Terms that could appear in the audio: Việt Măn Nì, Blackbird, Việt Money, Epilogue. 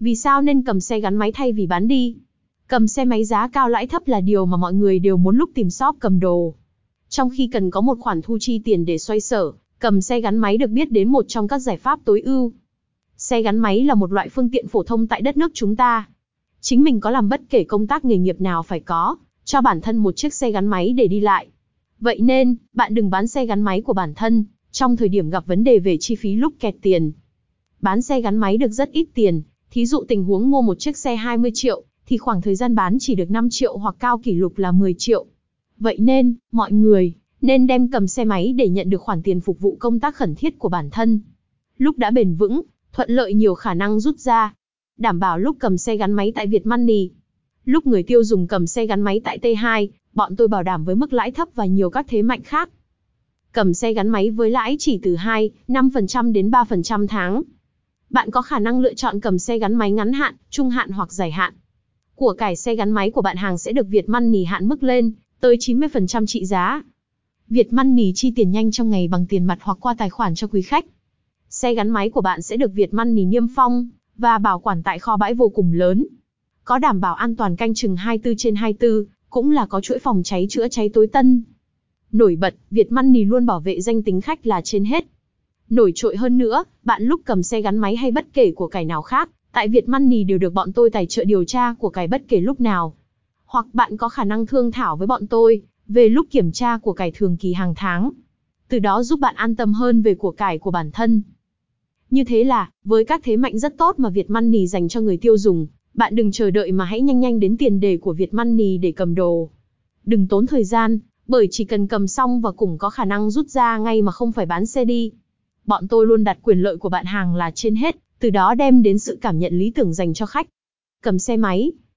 Vì sao nên cầm xe gắn máy thay vì bán đi? Cầm xe máy giá cao lãi thấp là điều mà mọi người đều muốn lúc tìm shop cầm đồ. Trong khi cần có một khoản thu chi tiền để xoay sở, cầm xe gắn máy được biết đến một trong các giải pháp tối ưu. Xe gắn máy là một loại phương tiện phổ thông tại đất nước chúng ta. Chính mình có làm bất kể công tác nghề nghiệp nào phải có cho bản thân một chiếc xe gắn máy để đi lại. Vậy nên, bạn đừng bán xe gắn máy của bản thân trong thời điểm gặp vấn đề về chi phí lúc kẹt tiền. Bán xe gắn máy được rất ít tiền, thí dụ tình huống mua một chiếc xe 20 triệu, thì khoảng thời gian bán chỉ được 5 triệu hoặc cao kỷ lục là 10 triệu. Vậy nên, mọi người nên đem cầm xe máy để nhận được khoản tiền phục vụ công tác khẩn thiết của bản thân. Lúc đã bền vững, thuận lợi nhiều khả năng rút ra. Đảm bảo lúc cầm xe gắn máy tại Việt Money. Lúc người tiêu dùng cầm xe gắn máy tại T2, bọn tôi bảo đảm với mức lãi thấp và nhiều các thế mạnh khác. Cầm xe gắn máy với lãi chỉ từ 2,5% đến 3% tháng. Bạn có khả năng lựa chọn cầm xe gắn máy ngắn hạn, trung hạn hoặc dài hạn. Của cải xe gắn máy của bạn hàng sẽ được Việt Măn Nì hạn mức lên tới 90% trị giá. Việt Măn Nì chi tiền nhanh trong ngày bằng tiền mặt hoặc qua tài khoản cho quý khách. Xe gắn máy của bạn sẽ được Việt Măn Nì niêm phong và bảo quản tại kho bãi vô cùng lớn. Có đảm bảo an toàn canh chừng 24/24, cũng là có chuỗi phòng cháy chữa cháy tối tân. Nổi bật, Việt Măn Nì luôn bảo vệ danh tính khách là trên hết. Nổi trội hơn nữa, bạn lúc cầm xe gắn máy hay bất kể của cải nào khác, tại Việt Măn Nì đều được bọn tôi tài trợ điều tra của cải bất kể lúc nào. Hoặc bạn có khả năng thương thảo với bọn tôi về lúc kiểm tra của cải thường kỳ hàng tháng. Từ đó giúp bạn an tâm hơn về của cải của bản thân. Như thế là, với các thế mạnh rất tốt mà Việt Măn Nì dành cho người tiêu dùng, bạn đừng chờ đợi mà hãy nhanh đến tiền đề của Việt Măn Nì để cầm đồ. Đừng tốn thời gian, bởi chỉ cần cầm xong và cũng có khả năng rút ra ngay mà không phải bán xe đi. Bọn tôi luôn đặt quyền lợi của bạn hàng là trên hết, từ đó đem đến sự cảm nhận lý tưởng dành cho khách. Cầm xe máy